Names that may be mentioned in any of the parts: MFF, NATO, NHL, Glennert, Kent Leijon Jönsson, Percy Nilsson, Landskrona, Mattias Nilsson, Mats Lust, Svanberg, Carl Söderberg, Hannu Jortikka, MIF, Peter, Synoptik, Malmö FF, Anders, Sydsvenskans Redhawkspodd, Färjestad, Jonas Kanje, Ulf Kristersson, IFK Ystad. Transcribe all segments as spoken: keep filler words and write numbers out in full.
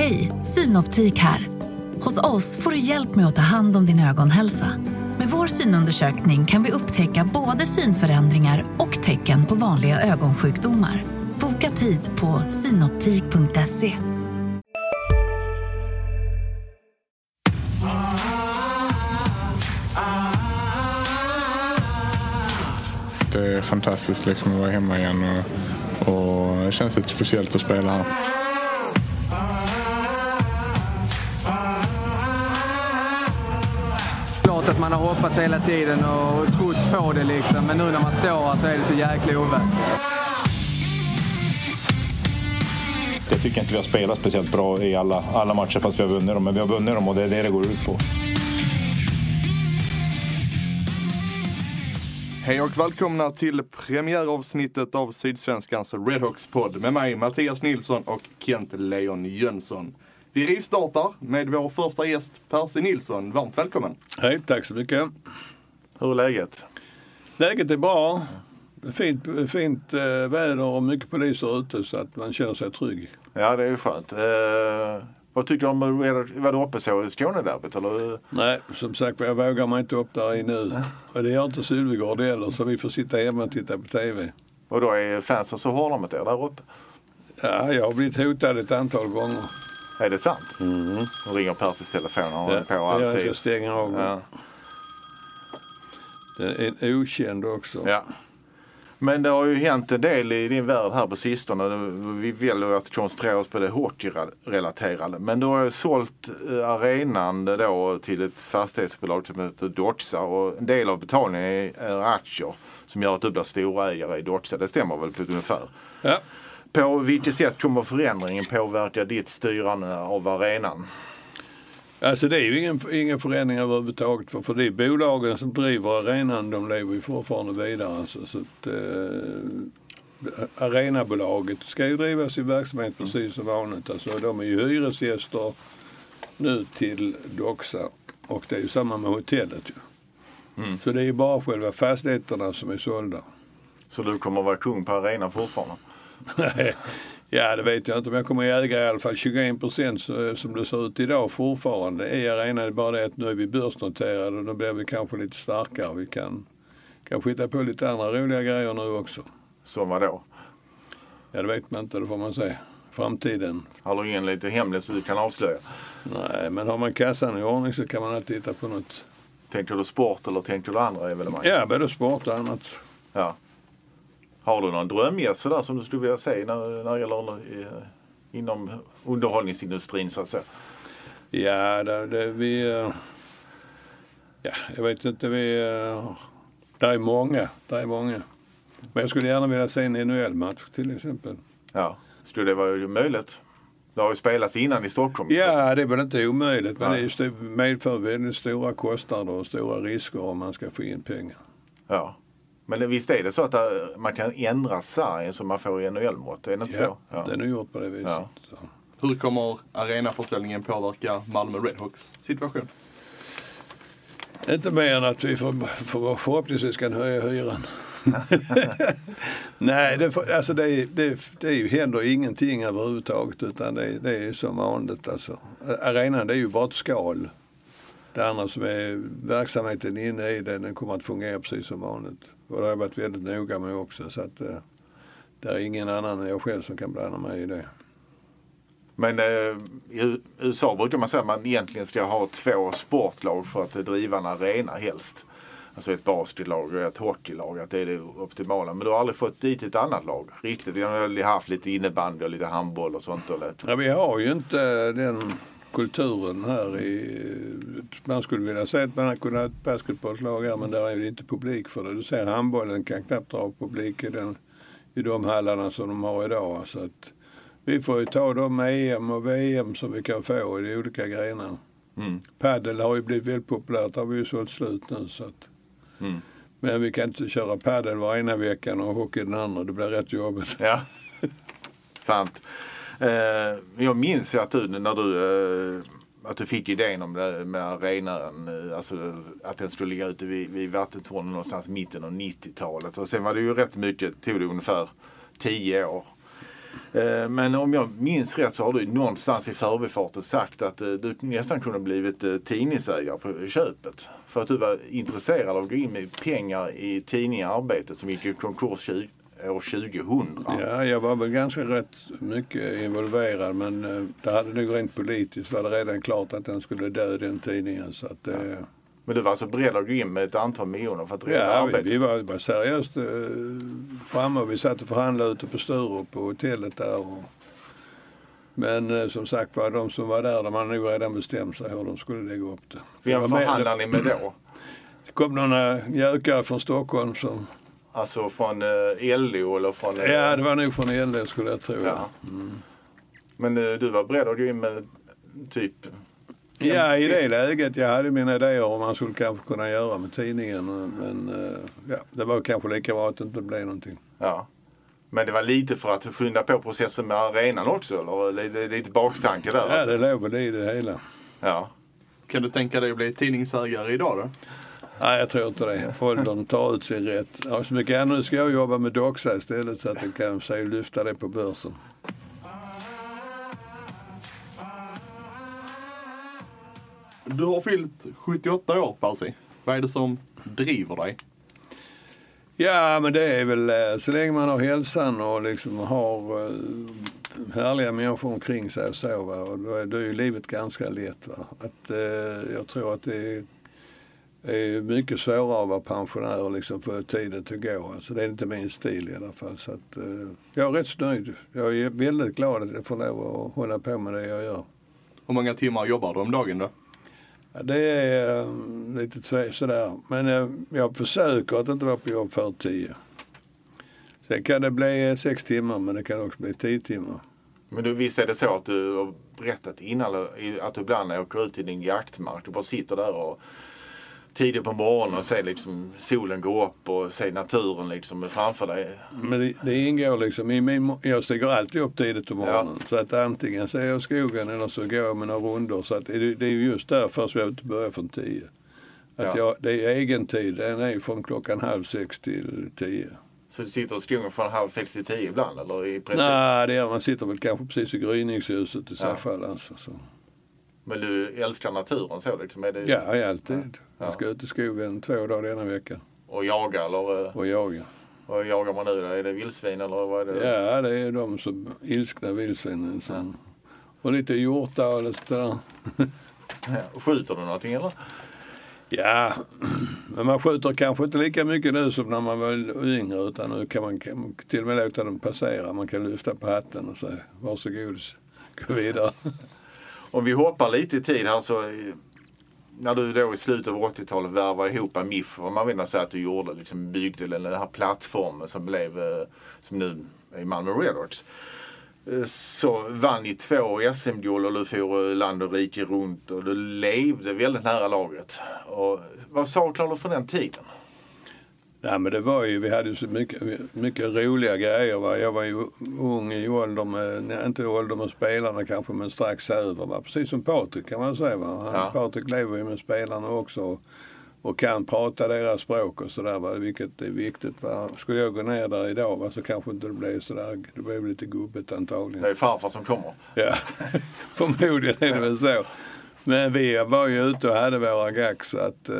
Hej, Synoptik här. Hos oss får du hjälp med att ta hand om din ögonhälsa. Med vår synundersökning kan vi upptäcka både synförändringar och tecken på vanliga ögonsjukdomar. Boka tid på synoptik punkt se. Det är fantastiskt liksom att vara hemma igen och, och det känns lite speciellt att spela här. Klart att man har hoppats hela tiden och trott på det liksom, men nu när man står här så är det så jäkla oväntat. Jag tycker inte vi har spelat speciellt bra i alla, alla matcher fast vi har vunnit dem, men vi har vunnit dem och det är det det går ut på. Hej och välkomna till premiäravsnittet av Sydsvenskans Redhawkspodd med mig Mattias Nilsson och Kent Leijon Jönsson. Vi rivstartar med vår första gäst Percy Nilsson. Varmt välkommen. Hej, tack så mycket. Hur är läget? Läget är bra. Fint, fint eh, väder och mycket poliser ute så att man känner sig trygg. Ja, det är ju skönt. Eh, vad tycker du om vad du uppe så i Skånederbyt? Eller? Nej, som sagt, jag vågar mig inte upp där i nu. Och det är inte Sylvegård heller, så vi får sitta hemma och titta på tv. Och då är fansen så hårda med er där uppe? Ja, jag har blivit hotad ett antal gånger. Är det sant? Mm. Då ringer Persis telefon och har ja, på alltid. Jag ska stänga av. Ja. Den är okänd också. Ja. Men det har ju hänt en del i din värld här på sistone. Vi väljer att koncentrera oss på det hockeyrelaterade. Men du har ju sålt arenan då till ett fastighetsbolag som heter Doxa. Och en del av betalningen är aktier som gör att du blir storägare i Doxa. Det stämmer väl på ungefär. Ja. På vilket sätt kommer förändringen påverka ditt styrande av arenan? Alltså det är ju ingen, ingen förändring överhuvudtaget för, för det är bolagen som driver arenan, de lever ju fortfarande vidare. Alltså, så att, eh, arenabolaget ska ju driva sin verksamhet precis som vanligt. Alltså, de är ju hyresgäster nu till Doxa och det är ju samma med hotellet. Ju. Mm. Så det är ju bara själva fastigheterna som är sålda. Så du kommer vara kung på arenan fortfarande? Nej. Ja, det vet jag inte. Men jag kommer att äga i alla fall tjugoen procent som det ser ut idag fortfarande. I arenan är det bara det att nu är vi börsnoterade och då blir vi kanske lite starkare. Vi kan, kan hitta på lite andra roliga grejer nu också. Som vad då? Ja, det vet man inte. Det får man säga. Framtiden. Har du ingen lite hemlig så du kan avslöja? Nej, men har man kassan i ordning så kan man alltid hitta på något. Tänker du sport eller tänker du andra evenemang? Ja, både sport och annat. Ja. Har du någon drömgäst sådär som du skulle vilja säga när, när det gäller eh, inom underhållningsindustrin så att säga? Ja, det, det, vi... Eh, ja, jag vet inte, vi... Eh, det är många, det är många. Men jag skulle gärna vilja se en N H L-match till exempel. Ja, skulle det vara möjligt? Det har ju spelats innan i Stockholm. Ja, det är väl inte omöjligt, men Nej. Det är medför väldigt stora kostnader och stora risker om man ska få in pengar. Ja. Men visst är det så att man kan ändra sargen som man får i N H L-mått? Är det inte ja, så? Ja, den är gjort på det viset. Ja. Hur kommer arenaförsäljningen påverka Malmö Redhawks situation? Inte mer än att vi får, får, förhoppningsvis kan höja hyran. Nej, det, får, alltså det, det, det händer ingenting överhuvudtaget utan det, det är som vanligt. Alltså. Arenan det är ju bara ett skal. Det andra som är verksamheten inne i den, den kommer att fungera precis som vanligt. Och det har jag varit väldigt noga med också. Så att eh, det är ingen annan än jag själv som kan blanda mig i det. Men eh, i U S A brukar man säga att man egentligen ska ha två sportlag för att driva en arena helst. Alltså ett basketlag och ett hockeylag. Att det är det optimala. Men du har aldrig fått dit ett annat lag riktigt. Vi har haft lite innebandy och lite handboll och sånt. Och ja, vi har ju inte den... kulturen här i, man skulle vilja säga att man har kunnat ha ett basketbollslag här, men där är ju inte publik för det. Du ser handbollen kan knappt ha publik i, den, i de hallarna som de har idag. Så att vi får ju ta de E M och V M som vi kan få i de olika grejerna. Mm. Paddel har ju blivit väldigt populärt, har vi ju sålt slut nu. Så att. Mm. Men vi kan inte köra paddel var ena veckan och hockey den andra, det blir rätt jobbigt. Ja, sant. Jag minns att du, när du, att du fick idén om det med arenan, alltså att den skulle ligga ute vid, vid vattentornen någonstans mitten av nittiotalet. Och sen var det ju rätt mycket, tog det ungefär tio år Men om jag minns rätt så har du någonstans i förbifarten sagt att du nästan kunde blivit tidningsägare på köpet. För att du var intresserad av att gå in med pengar i tidningarbetet som gick i konkurs tjugo, år tjugohundra. Ja, jag var väl ganska rätt mycket involverad, men det hade nog rent politiskt var det redan klart att den skulle dö, den tidningen. Så att, ja. eh... Men du var alltså beredd att gå in med ett antal miljoner för att rädda ja, arbetet? Ja, vi var, var seriöst eh, framme. Vi satt och förhandlade ute på Sturup på hotellet där. Och... Men eh, som sagt var, de som var där, de hade nog redan bestämt sig hur de skulle lägga upp det. Vem förhandlade ni med då? Det kom några gökar från Stockholm som... Alltså från eh, L O eller från... Eh... Ja, det var nog från L O skulle jag tro. Ja. Mm. Men eh, du var beredd att gå in med typ... Ja, i det läget. Jag hade mina idéer om man skulle kanske kunna göra med tidningen. Men ja, det var kanske lika bra att det inte blev någonting. Ja, men det var lite för att skynda på processen med arenan också, eller lite bakstanke där? Ja, det låg väl i det hela. Ja. Kan du tänka dig att bli tidningsägare idag då? Nej, jag tror inte det. Åldern tar ut sig rätt. Ja, så mycket annars ska jag jobba med Doxa istället så att jag kan säg, lyfta det på börsen. Du har fyllt sjuttioåtta år, Percy. Vad är det som driver dig? Ja, men det är väl så länge man har hälsan och liksom har härliga människor omkring sig och så. Va? Och då är, då är ju livet ganska lätt. Va? Att, eh, jag tror att det är, är mycket svårare att vara pensionär och liksom få tiden att gå. Alltså, det är inte min stil i alla fall. Så att, eh, jag är rätt nöjd. Jag är väldigt glad att jag får lov att hålla på med det jag gör. Hur många timmar jobbar du om dagen då? Ja, det är um, lite två sådär. Men uh, jag försöker att inte vara på jobb för tio. Sen kan det bli uh, sex timmar, men det kan också bli tio timmar. Men du, visst är det så att du har berättat innan att du ibland åker ut i din jaktmark och bara sitter där och tidigt på morgonen och ser liksom solen gå upp och ser naturen liksom framför dig. Men det, det ingår liksom i min... Jag stiger alltid upp tidigt på morgonen. Ja. Så att antingen ser jag skogen eller så går jag mina rundor. Så att det, det är ju just därför som jag inte börjar från tio. Att ja. jag, det är egen tid. Den är från klockan halv sex till tio. Så du sitter och skogen från halv sex till tio ibland? Eller i princip? Nej, det är, man sitter väl kanske precis i gryningshuset i så ja. fall. Alltså, så. Men du älskar naturen så liksom? Är det... Ja, alltid. Ja. Jag ska ut i skogen två dagar denna vecka. Och jaga eller? Och jaga. Och jagar man nu då? Är det vildsvin eller vad är det? Ja, det är de som ilskna vildsvinen. Ja. Och lite hjortar eller sådär. Ja. Skjuter du någonting eller? Ja, men man skjuter kanske inte lika mycket nu som när man var yngre. Utan nu kan man till och med låta dem passera. Man kan lyfta på hatten och säga varsågod, gå vidare. Om vi hoppar lite i tid här så... När du då i slutet av åttiotalet värvade ihop en M I F, vad man vill säga att du gjorde, liksom byggde den här plattformen som blev, som nu är Malmö Redhawks. Så vann ni två S M-guld och du for land och rike runt och du levde väldigt nära laget. Och vad saknar du från den tiden? Nej, men det var ju, vi hade ju så mycket, mycket roliga grejer. Va? Jag var ju ung i ålder med, inte i ålder med spelarna kanske, men strax över. Va? Precis som Patrik kan man säga. Va? Han, ja. Patrik lever ju med spelarna också och, och kan prata deras språk och sådär, vilket är viktigt. Va? Skulle jag gå ner där idag, va? Så kanske inte det blev sådär, det blev lite gubbigt antagligen. Det är farfar som kommer. Ja, förmodligen är det väl så. Men vi var ju ute och hade våra gags så att eh,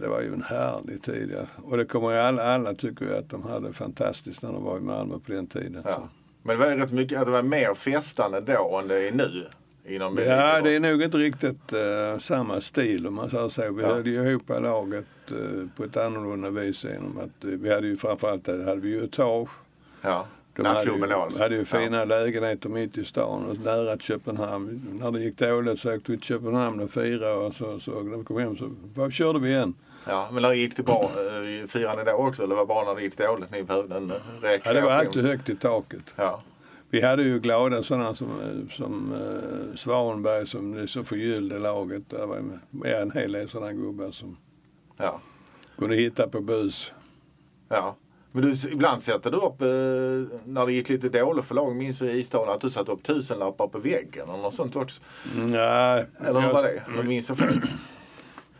det var ju en härlig tid. Ja. Och det kommer ju alla, alla tycker ju att de hade fantastiskt när de var i Malmö på den tiden. Ja. Så. Men det var ju rätt mycket, att det var mer festande då än det är nu? Inom ja, det är nog inte riktigt eh, samma stil om man säger så. Vi ja. hade ju ihop laget eh, på ett annorlunda vis genom att eh, vi hade ju framförallt hade vi ju etage. Ja. De hade ju, hade ju fina ja. lägenheter mitt i stan och nära Köpenhamn. När det gick dåligt så åkte vi till Köpenhamn och fyra och så, så när vi kom hem så vad körde vi igen. Ja, men när det gick det bra firade ni då också? Eller var bara när det gick dåligt ni behövde en räkning? Ja, det var alltid högt i taket. Ja. Vi hade ju glada sådana som, som eh, Svanberg som så förgyllde laget. Det var en hel del sådana gubbar som ja. kunde hitta på bus. Ja. Men du, ibland sätter du upp, eh, när det gick lite dåligt för lag, minns du i Ystad att du satt upp tusen lappar på väggen eller något sånt också? Nej. Eller hur var det? Du minns jag för.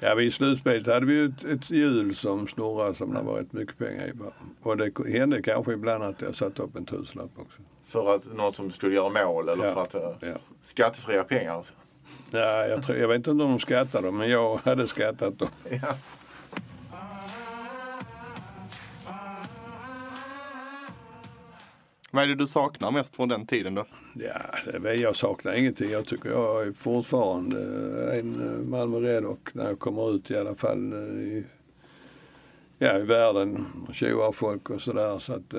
Ja, i slutspelet hade vi ju ett, ett hjul som snurrade som det var rätt mycket pengar i. Och det hände kanske ibland att jag satt upp en tusenlapp också. för att någon som skulle göra mål eller ja, för att ja. Skattefria pengar. Alltså. Ja, jag, tror, jag vet inte om de skattar dem, men jag hade skattat dem. Ja. Vad är det du saknar mest från den tiden då? Ja, jag saknar ingenting. Jag tycker jag är fortfarande en Malmö Redhawk när jag kommer ut i alla fall i, ja, i världen. tjugo folk och sådär. Så att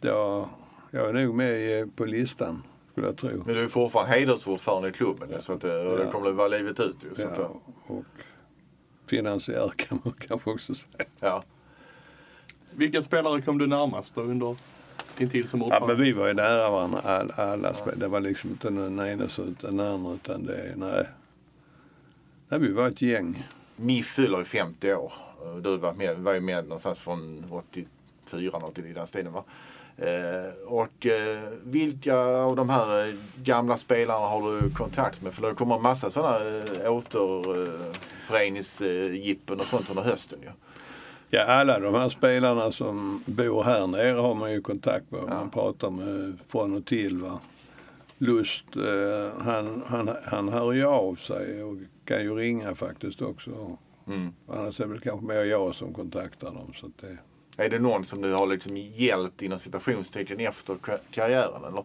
ja, jag är nog med på listan, skulle jag tro. Men du är fortfarande hedersordförande i klubben. Ja. Så att det kommer att vara livet ut. Så ja, att... och finansiär kan man kanske också säga. Ja. Vilken spelare kom du närmast då under... Ja, men vi var ju nära varandra all, alla spel. Det var liksom inte den ena så utan den andra utan det, nej. Nej, vi var ett gäng. Miff fyller i femtio år. Du var, med, var ju med någonstans från åttiofyra någonting i den tiden, va? Eh, och eh, vilka av de här gamla spelarna har du kontakt med? För det kommer en massa sådana eh, återföreningsjippen eh, och sånt under hösten ju. Ja. Ja, alla de här spelarna som bor här nere har man ju kontakt med. Ja. Man pratar med från och till, va. Lust, eh, han, han, han hör ju av sig och kan ju ringa faktiskt också. Mm. Annars är det väl kanske mer jag som kontaktar dem. Så att det... Är det någon som du har liksom hjälpt inom situationstecken efter karriären? Eller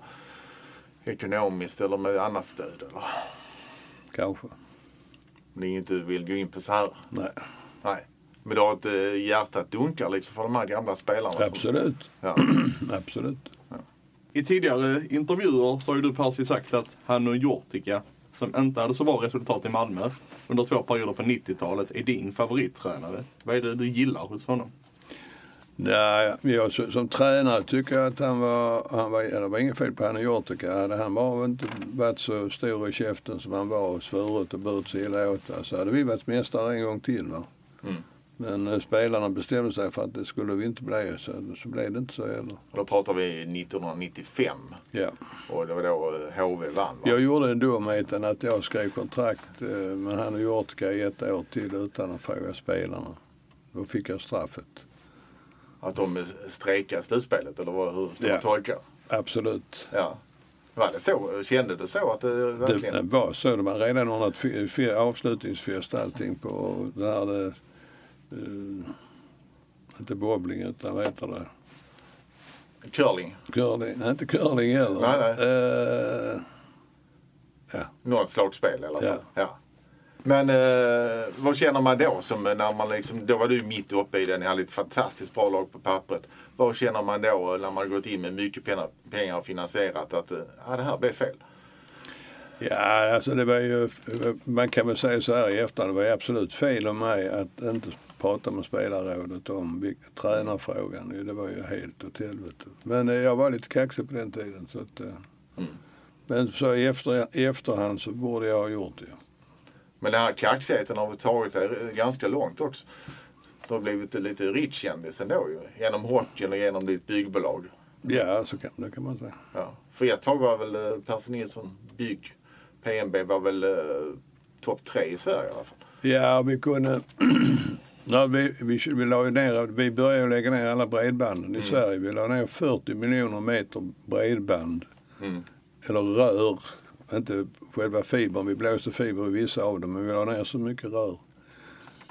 ekonomiskt eller med annat stöd? Eller? Kanske. Men det är inget du vill gå in på så här? Nej. Nej. Men du har ett eh, hjärta att dunka liksom för de här gamla spelarna. Absolut. Ja. Absolut. Ja. I tidigare intervjuer så har ju du Percy sagt att Hannu Jortikka, som inte hade så bra resultat i Malmö under två perioder på nittiotalet, är din favorittränare. Vad är det du gillar hos honom? Nej, jag, som, som tränare tycker jag att han var... Han var det var inget fel på Hannu Jortikka. Han var inte varit så stor i käften som han var hos förut och börjat sig hela åt. Så hade vi varit mästare en gång till, va? Mm. Men spelarna bestämde sig för att det skulle vi inte bli, så, så blev det inte så heller. Och då pratar vi nittonhundranittiofem. Ja. Och det var då H V vann. Jag gjorde en dumheten att jag skrev kontrakt med Hannu Jortikka i ett år till utan att fråga spelarna. Då fick jag straffet. Att de strejkade slutspelet, eller vad, hur ska man tolka? Absolut. Ja. Var det så? Kände du så att det verkligen... Det var så. Det var redan något avslutningsfest allting på det här... Det... Uh, inte bobbling utan vad heter det? Curling. Curling, nej, inte curling heller. Nej, nej. Uh, ja. Något slagspel i alla fall. Ja. Ja. Men uh, vad känner man då? Som när man liksom, då var du mitt uppe i den, ni hade ett fantastiskt bra lag på pappret. Vad känner man då när man gått in med mycket pengar och finansierat att uh, ah, det här blev fel? Ja, alltså det var ju, man kan väl säga så här i efterhand, det var absolut fel av mig att inte prata med spelarrådet om tränarfrågan. Det var ju helt åt helvete. Men jag var lite kaxig på den tiden. Så att, mm. Men så i, efter, i efterhand så borde jag ha gjort det. Men den här kaxigheten har vi tagit ganska långt också. Du har blivit lite rich-kändis ändå ju. Genom hockeyn och genom ditt byggbolag. Ja, så kan, det kan man säga. Ja. För ett tag var väl Percy Nilsson bygg... P N B var väl eh, topp tre i Sverige i alla fall. Ja, vi kunde... ja, vi, vi, vi, la ju ner, vi började lägga ner alla bredbanden i mm. Sverige. Vi la ner fyrtio miljoner meter bredband. Mm. Eller rör. Inte själva fibern. Vi blåste fiber i vissa av dem. Men vi la ner så mycket rör.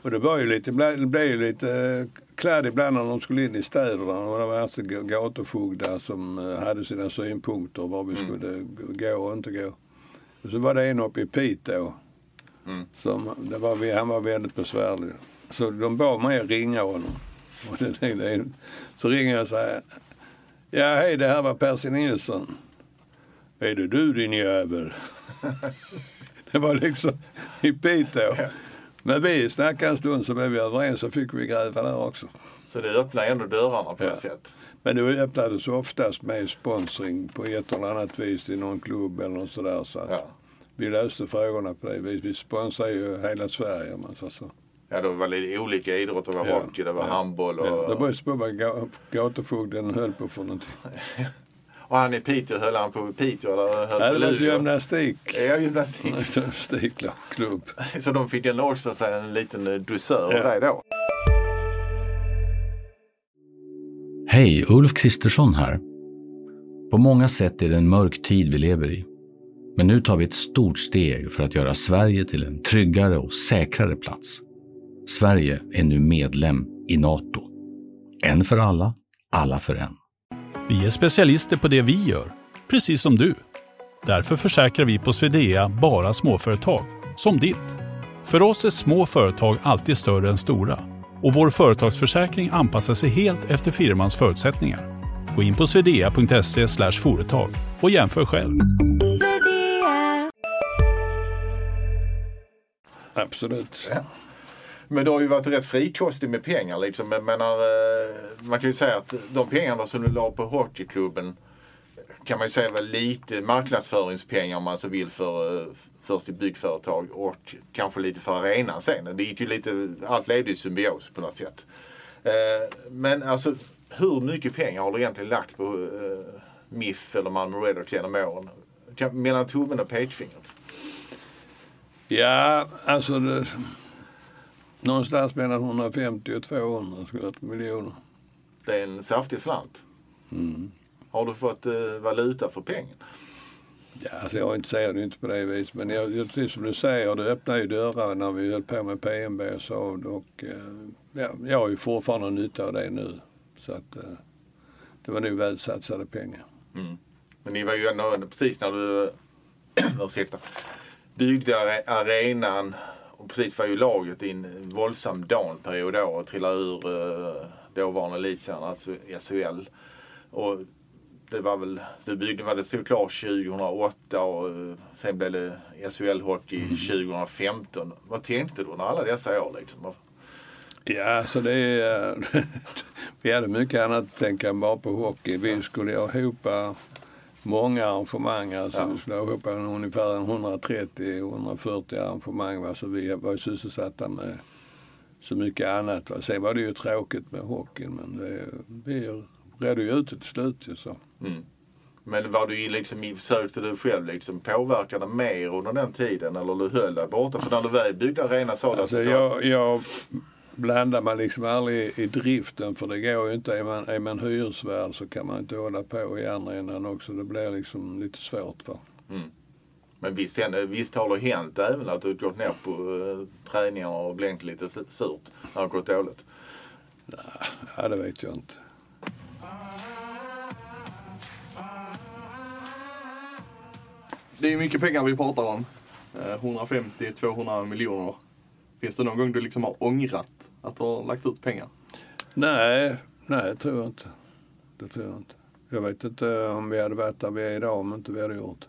Och det var ju lite... Det blev ju lite klädd ibland när de skulle in i städerna. Och det var alltså gatufogdar som hade sina synpunkter. Var vi skulle mm. gå och inte gå. Så var det en uppe i Peter mm. som det var vi han var väldigt besvärlig. Så de bad mig ringa honom. Och det tänkte, så ringer jag och säger, ja hej, det här var Percy Nilsson. Är det du din jävel? Det var liksom i Peter. Men vi snackade en stund så blev vi överens så fick vi gräva där också. Så det öppnade ändå dörrarna på ja. Ett sätt. Men det öppnades oftast med sponsring på ett eller annat vis i någon klubb eller något sådär. Så att ja. Vi löste frågorna på det vis. Vi sponsrar ju hela Sverige. Man så, så. Ja, det var lite olika idrotter. Det var ja. Hockey, det var ja. Handboll. Och... Ja. Det var ju så att gatufogden höll på för någonting. Och han i Piteå, höll han på Piteå? Eller höll ja, det var ett gymnastik. Ja, gymnastik. Gymnastikklubb. Så de fick en också så en liten dusör ja. Där då. Hej, Ulf Kristersson här. På många sätt är det en mörk tid vi lever i. Men nu tar vi ett stort steg för att göra Sverige till en tryggare och säkrare plats. Sverige är nu medlem i NATO. En för alla, alla för en. Vi är specialister på det vi gör, precis som du. Därför försäkrar vi på Svidea bara småföretag, som ditt. För oss är små företag alltid större än stora. Och vår företagsförsäkring anpassar sig helt efter firmans förutsättningar. Gå in på svidea.se slash företag och jämför själv. Svidea. Absolut. Ja. Men det har ju varit rätt frikostig med pengar. Liksom. Men, men, man kan ju säga att de pengarna som du la på hockeyklubben kan man ju säga var lite marknadsföringspengar om man så vill för först i byggföretag och kanske lite för arenan sen. Det gick ju lite, allt ledde i symbios på något sätt. Men alltså hur mycket pengar har du egentligen lagt på M I F eller Malmö Redhawks genom åren? Mellan tummen och pekfingret? Ja, alltså det, någonstans mellan hundrafemtio och tvåhundra skulle jag miljoner. Det är en saftig slant. Mm. Har du fått eh, valuta för pengen? Ja, alltså jag har inte säger det inte på det viset. Men jag, precis som du säger, det öppnar ju dörrar när vi höll på med P N B och så. Och, eh, ja, jag har ju fortfarande nytta av det nu. Så att eh, det var nu väl satsade pengar. Mm. Men ni var ju ändå precis när du ursäkta, byggde arenan och precis var ju laget i en våldsam downperiod då och trillade ur eh, dåvarande elitserien, alltså S H L. Och det var väl, du byggde var det stod klart tjugohundraåtta och sen blev det S H L-hockey tjugohundrafemton. Vad tänkte du när alla dessa år liksom? Ja, så det är vi hade mycket annat att tänka än bara på hockey. Vi skulle ihop många arrangemang, alltså ja. Vi skulle ihop ungefär hundratrettio till hundrafyrtio arrangemang, va? Så vi var sysselsatta med så mycket annat, va? Sen var det ju tråkigt med hockeyn, men det, vi redde ju ut till slut. Så. Mm. Men var du liksom, sökte du själv liksom påverkade mer under den tiden eller du höll dig borta? För när du var i byggda rena sådana... Alltså jag, jag blandar man liksom aldrig i driften, för det går ju inte. Är man, är man hyresvärd så kan man inte hålla på i andra änden också. Det blir liksom lite svårt för. Mm. Men visst, visst har det hänt även att du gått ner på äh, träningar och blänkt lite surt när det gått dåligt? Nej, det vet jag inte. Det är mycket pengar vi pratar om. hundrafemtio till tvåhundra miljoner. Finns det någon gång du liksom har ångrat att du har lagt ut pengar? Nej, nej, jag tror inte. Det tror jag inte. Jag vet inte om vi hade varit där vi är idag om inte vi hade gjort.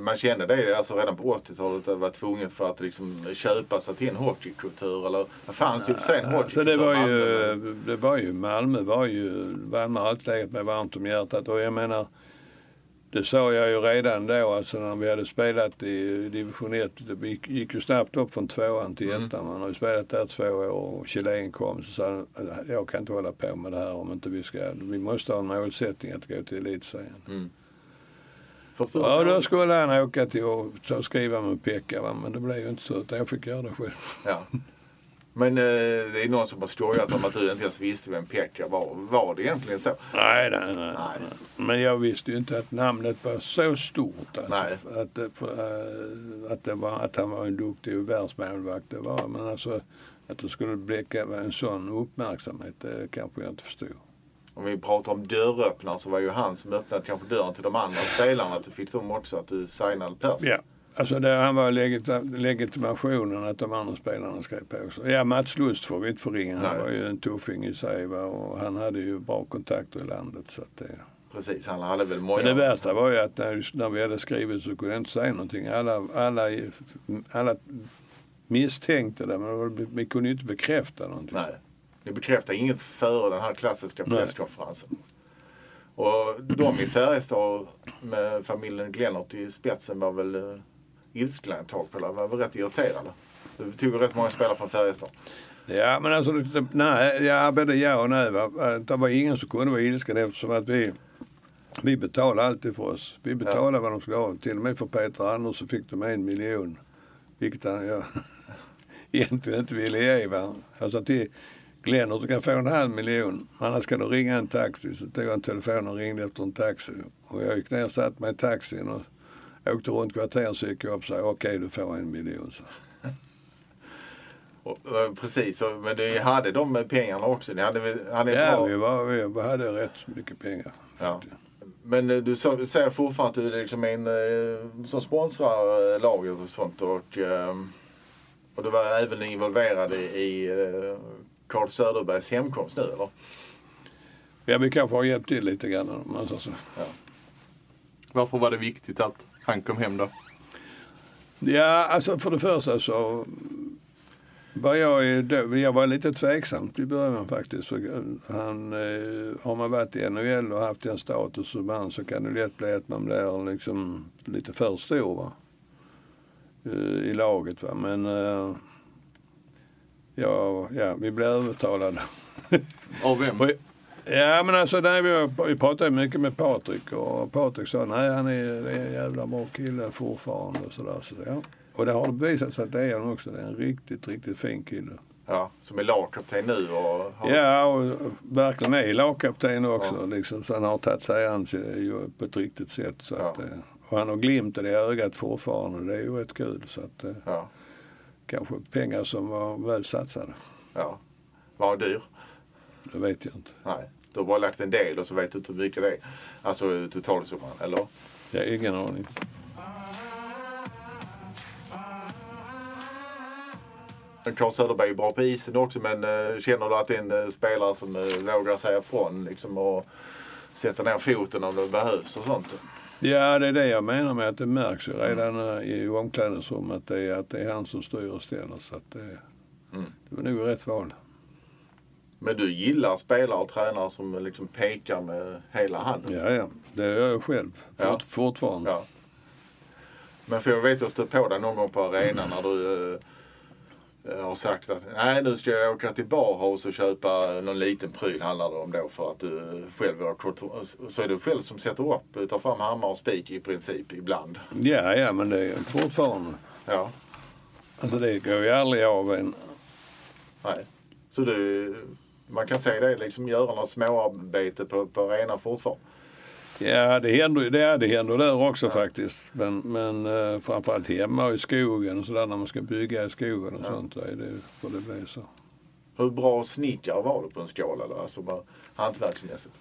Man känner det alltså redan på åttiotalet att vara tvunget för att liksom köpa sig till en hockeykultur eller vad fan typ sen hockeykultur. Det var ju det var ju Malmö var ju Malmö har alltid legat med varmt om hjärtat, och jag menar det sa jag ju redan då, alltså när vi hade spelat i division ett, det gick, gick ju snabbt upp från tvåan till ettan. Mm. Man har ju spelat där två år och Chilen kom så sa jag kan inte hålla på med det här om inte vi ska, vi måste ha en målsättning att gå till elitserien. Mm. Ja, då skulle han åka till och skriva med Pekka, va? Men det blev ju inte så, utan jag fick göra det själv. Ja. Men eh, det är någon som har skojat om att du inte ens visste vem Pekka var. Var det egentligen så? Nej, nej, nej. nej. nej. Men jag visste ju inte att namnet var så stort. Alltså, att, för, äh, att, det var, att han var en duktig världsmålvakt, det var. Men alltså, att det skulle bläcka en sån uppmärksamhet, det kanske jag inte förstod. Om vi pratar om dörröppnare så var ju han som öppnade kanske dörren till de andra spelarna att du fick dem också att du signade Percy. Ja, alltså där han var legit- legitimationen att de andra spelarna skrev på också. Ja, Mats Lust får vi inte förringa. Han var ju en tuffing i sig, va? Och han hade ju bra kontakter i landet. Så att det... Precis, han hade väl många... Men det värsta var ju att när, när vi hade skrivit så kunde jag inte säga någonting. Alla, alla, alla misstänkte det, men vi kunde ju inte bekräfta någonting. Nej. Det bekräftar inget före den här klassiska presskonferensen. Och de i Färjestad med familjen Glennert i spetsen var väl uh, ilskla en tag på det. Var väl rätt irriterade. Det tog rätt många spelare från Färjestad. Ja, men alltså, det, nej, ja, både ja och nej. Va? Det var ingen som kunde vara ilskan eftersom att vi, vi betalade alltid för oss. Vi betalade ja. vad de skulle ha. Till och med för Peter Anders så fick de en miljon. Vilket han ja, egentligen inte ville ge. Va? Alltså till... Glennert, du kan få en halv miljon. Annars kan du ringa en taxi. Så tog jag en telefon och ringde efter en taxi. Och jag gick ner och satt mig i taxin och åkte runt kvarteren, så gick jag upp och sa okej, du får en miljon. Så. Och, precis, men du hade de pengarna också? Ni hade, hade ja, bra... vi, var, vi hade rätt mycket pengar. Ja. Men du säger fortfarande att du liksom en, som sponsrar laget och sånt. Och, och du var även involverad i, i Carl Söderbergs hemkomst nu, eller? Ja, vi kanske har hjälpt till lite grann. Alltså, så. Ja. Varför var det viktigt att han kom hem då? Ja, alltså för det första så... Var jag, då, jag var lite tveksamt i början faktiskt. Han, eh, har man varit i N H L och haft en status som man, så kan det lätt bli att man blir liksom lite för stor, va? Eh, i laget. Va? Men eh, ja, ja, vi blev övertalade. Av vem? Ja, men alltså där vi, vi pratade mycket med Patrik, och Patrik sa nej, han är, är en jävla bra kille fortfarande och sådär. Så, ja. Och det har bevisat sig att det är han också. Det är en riktigt, riktigt fin kille. Ja, som är lagkapten nu. Och har... Ja, och verkligen är lagkapten också. Ja. Liksom, så han har tagit sig an på ett riktigt sätt. Så ja. Att, och han har glimt i det ögat fortfarande. Det är ju rätt kul. Så att, ja. Kanske pengar som var väl satsade. Ja, var dyr? Det vet jag inte. Nej, du har bara lagt en del och så vet du inte hur mycket det är. Alltså totalsumman, eller? Jag har ingen aning. Carl Söderberg är bra på isen också, men känner du att det är en spelare som vågar säga ifrån liksom, och sätta ner foten om det behövs och sånt? Ja, det är det jag menar med att det märks ju redan mm. i omklädningsrummet att det är, att det är han som styr och ställer, så att det, mm. det var nog rätt val. Men du gillar spelare och tränare som liksom pekar med hela handen? Ja, ja. Det gör jag själv. Fort, ja. Fortfarande. Ja. Men för jag vet att stå på dig någon gång på arenan när du... har sagt att nej, nu ska jag åka till Barhaus och köpa någon liten pryl, handlar det om då, för att du själv har kontor, så är du själv som sätter upp, tar fram hammar och spik i princip ibland. Ja, ja, men det är fortfarande. Ja. Alltså det går ju aldrig av en. Nej. Så du, man kan säga det, liksom göra något småarbete på, på arenan fortfarande. Ja, det händer ju det, det händer där också, ja. Faktiskt. Men, men eh, framförallt hemma och i skogen och sådär, när man ska bygga i skogen och ja. Sånt, är det, för det blir så. Hur bra snickare var du på en skala eller? Alltså bara hantverksmässigt?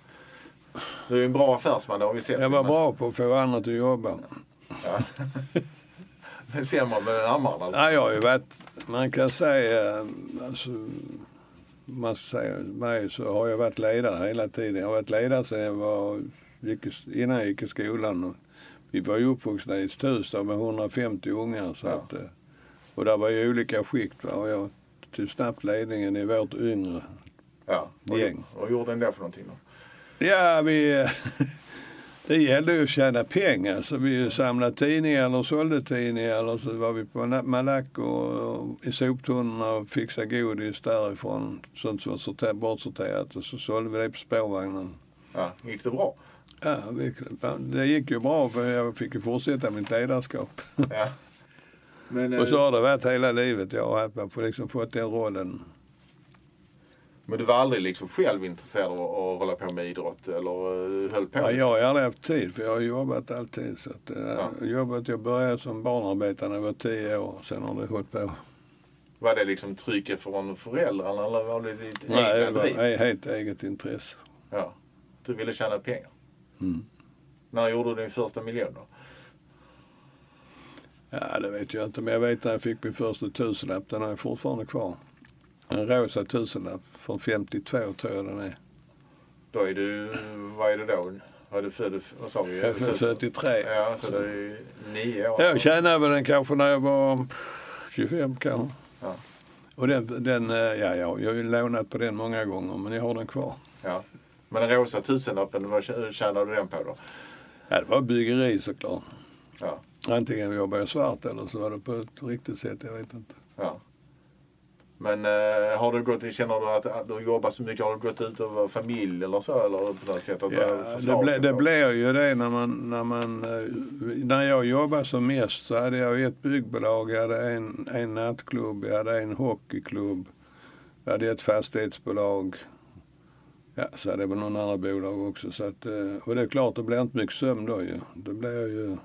Du är ju en bra affärsman, har vi sett. Jag var det, bra men... på att få annat att jobba. Ja. Men ser man med hammarna? Alltså. Ja, jag har ju varit, man kan säga, alltså... Man ska säga mig, så har jag varit ledare hela tiden. Jag har varit ledare sedan jag var... innan jag gick i skolan. Vi var ju uppvuxna i Stösta med hundrafemtio ungar. Så ja. Att, och där var ju olika skikt. Va? Och jag till snabbt ledningen i vårt yngre ja. Gäng. Och gjorde den där för någonting då? Ja, vi... det gällde ju att tjäna pengar. Så vi samlade tidningar eller sålde tidningar. Eller så var vi på Malack och, och i soptunnorna och fixade godis därifrån. Sånt som var sorter, bortsorterat. Och så sålde vi det på spårvagnen. Ja, gick det bra? Ja, det gick ju bra, för jag fick ju fortsätta mitt ledarskap. Ja. Men, och så har det varit hela livet. Jag har liksom fått den rollen. Men du var aldrig liksom själv intresserad av att hålla på med idrott? Eller höll på? Ja, jag har aldrig haft tid, för jag har jobbat alltid. Så att, ja. Jobbet, jag började som barnarbetare när jag var tio år, sen har det hållit på. Var det liksom trycket från föräldrarna? Eller var det ditt Nej, eget det var driv? Helt eget intresse. Ja, du ville tjäna pengar. Mm. När gjorde du din första miljon då? Ja, det vet jag inte. Men jag vet när jag fick min första tusenlapp. Den har jag fortfarande kvar. En rosa tusenlapp från femtiotvå, tror jag den är. Då är du... Vad är det då? Har du född... Vad sa du? Jag är född sjuttiotre. Ja, så det är nio år. Jag tjänade väl den kanske när jag var tjugofem kanske. Ja. Och den... den ja, ja, jag har ju lånat på den många gånger. Men jag har den kvar. Ja. Men den rosa tusenlappen, vad tjänade du den på då? Ja, det var byggeri såklart. Ja. Antingen vi jobbade svart eller så var det på ett riktigt sätt, jag vet inte. Ja. Men eh, har du gått, känner du att, att du jobbar så mycket, har du gått ut över familj eller så? Eller på något sätt att ja, det ble, det blev ju det när man, när man, när jag jobbade som mest så hade jag ett byggbolag, jag hade en, en nattklubb, jag hade en hockeyklubb. Vi hade ett fastighetsbolag. Ja, så hade det väl någon annan bolag också. Så att, och det är klart, det blir inte mycket sömn då ju. Det blir ju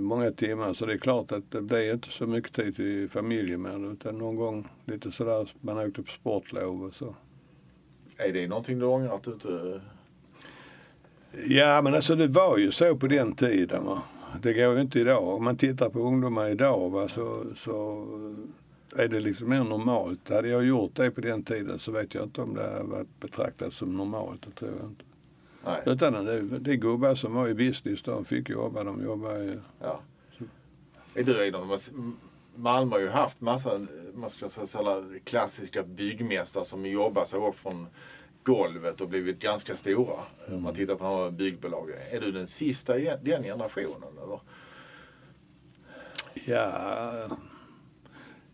många timmar. Så det är klart att det blir inte så mycket tid i familjen med. Utan någon gång lite sådär, man åkte på sportlov och så. Är det någonting du ångrar att du inte... Ja, men alltså det var ju så på den tiden. Va? Det går ju inte idag. Om man tittar på ungdomar idag, va, så, så är det liksom mer normalt. Hade jag gjort det på den tiden så vet jag inte om det hade varit betraktat som normalt. Det tror jag inte. Nej. Utan det, det är gubbar som var i business, de fick jobba, de jobbar ju. Ja. Är du redan... Malmö har ju haft massa, man ska säga, klassiska byggmästare som jobbar sig upp från golvet och blivit ganska stora. Om mm. man tittar på några byggbolag. Är du den sista den generationen eller? Ja.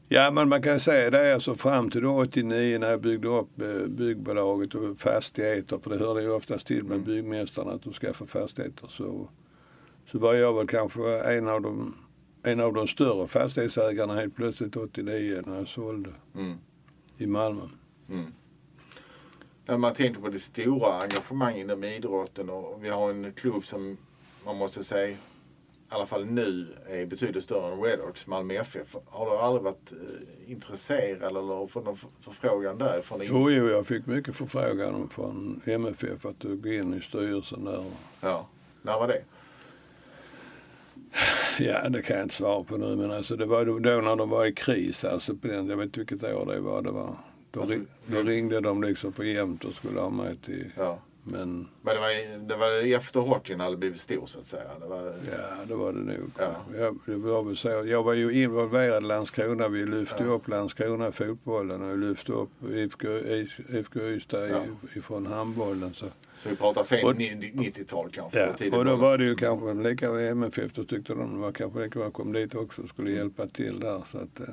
Ja, men man kan säga det är alltså fram till åttionio när jag byggde upp byggbolaget och fastigheter, för det hörde ju oftast till med byggmästarna att de ska få fastigheter, så så var jag väl kanske en av de en av de större fastighetsägarna helt plötsligt åttionio när jag sålde mm. i Malmö. Mm. När man tänker på det stora engagemanget inom idrotten, och vi har en klubb som man måste säga i alla fall nu är betydligt större än Redhawks, Malmö F F. Har du aldrig varit intresserad eller fått någon förfrågan där? Från din... Jo, jo, jag fick mycket förfrågan från M F F att du går in i styrelsen där. Ja, när var det? Ja, det kan jag inte svara på nu, men alltså det var då när de var i kris, alltså på den, jag vet inte vilket år det var, det var. Då, alltså, ri- då ringde de liksom för jämt och skulle ha mig till, ja. men... Men det var, det var efter hockeyn hade blivit stor så att säga, det var... Ja, det var det nog. Ja. Jag, det var så, jag var ju involverad i Landskrona, vi lyfte ja. upp Landskrona i fotbollen och lyfte upp I F K Ystad ja. ifrån handbollen så... Så vi pratar sen nittiotal kanske. Ja, och då var det ju kanske en läkare i M F F, då tyckte de var kanske det var kom dit också och skulle hjälpa till där. Så att, mm.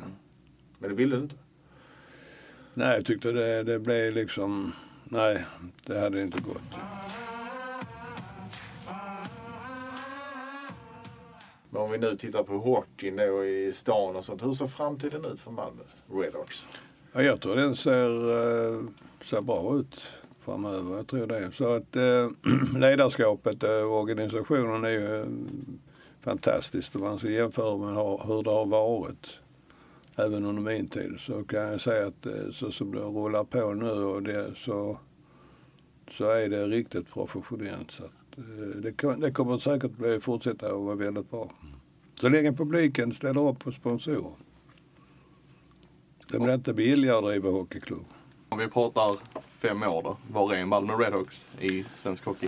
Men det ville du inte? Nej, jag tyckte det, det blev liksom, nej, det hade inte gått. Men om vi nu tittar på hockeyn då i stan och sånt, hur ser framtiden ut för Malmö Redhawks? Ja, jag tror den ser, ser bra ut. Framöver, jag tror det. Så att eh, ledarskapet och eh, organisationen är ju eh, fantastiskt. Om man ska jämföra med hur det har varit även under min tid, så kan jag säga att eh, så som det rullar på nu och det, så, så är det riktigt professionellt. Så att, eh, det, det kommer säkert bli fortsätta att vara väldigt bra. Så länge publiken ställer upp på sponsorer. Det blir inte billigare att driva hockeyklubb. Om vi pratar fem år då, var är Malmö Redhawks i svensk hockey?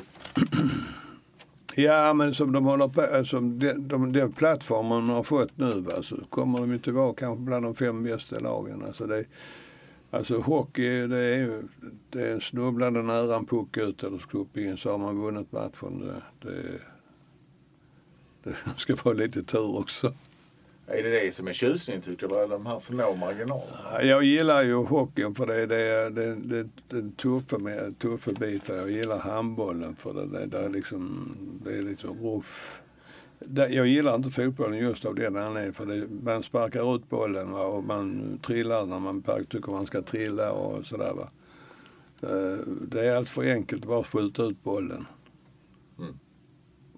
Ja, men som de håller på, som den de, de plattformen har fått nu, alltså, kommer de inte vara kanske bland de fem bästa lagen. Alltså, det, alltså hockey, det är, det är en snubblande nära en puck ut eller skuppingen, så har man vunnit matchen. Det, det, det ska vara lite tur också. Är det det som är tjusning tycker du, eller de här små marginalerna? Jag gillar ju hockeyn för det, det är den, den, den tuffa, tuffa biten. Jag gillar handbollen för det, det, det är liksom, det är liksom ruff. Jag gillar inte fotbollen just av den anledningen, för det, man sparkar ut bollen, va, och man trillar när man tycker man ska trilla och sådär, va. Det är allt för enkelt att bara skjuta ut bollen. Mm.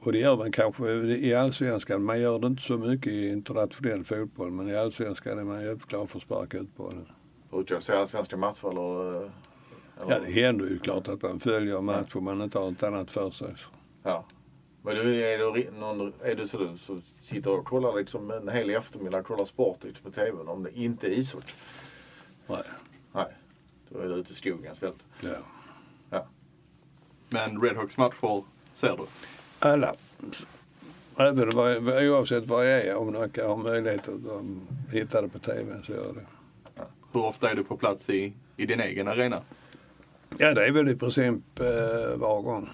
Och det gör man kanske i allsvenskan. Man gör det inte så mycket i internationell fotboll, men i allsvenskan är man ju klar för att sparka ut bollen. Brukar du se allsvenska matcher? Eller, eller? Ja, det händer ju klart att man följer match, för man inte har något annat för sig. Ja. Men du, är du, någon, är du så du så sitter och kollar liksom en hel eftermiddag och kollar sport liksom på tvn om det inte är ishockey? Nej. Nej, då är du ute i skogens fält. Ja. Ja. Men Redhawks matcher ser du? Alla, även var, oavsett vad jag är, om man kan ha möjlighet att hitta det på tv, så gör det. Ja. Hur ofta är du på plats i, i din egen arena? Ja, det är väl i princip eh, var gång.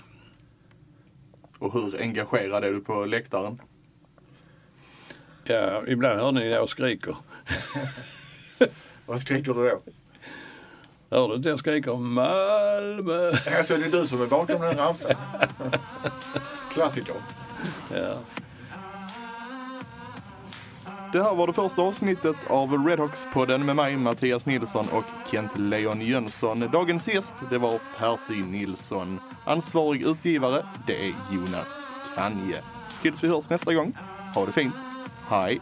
Och hur engagerad är du på läktaren? Ja, ibland hör ni när jag skriker. Vad skriker du då? Hör du inte jag skriker om Malmö? Alltså, det är du som är bakom den ramsan. Klassiker. Ja. Det här var det första avsnittet av Redhawkspodden med mig, Mattias Nilsson och Kent Leijon Jönsson. Dagens gäst, det var Percy Nilsson. Ansvarig utgivare, det är Jonas Kanje. Tills vi hörs nästa gång, ha det fint. Hej!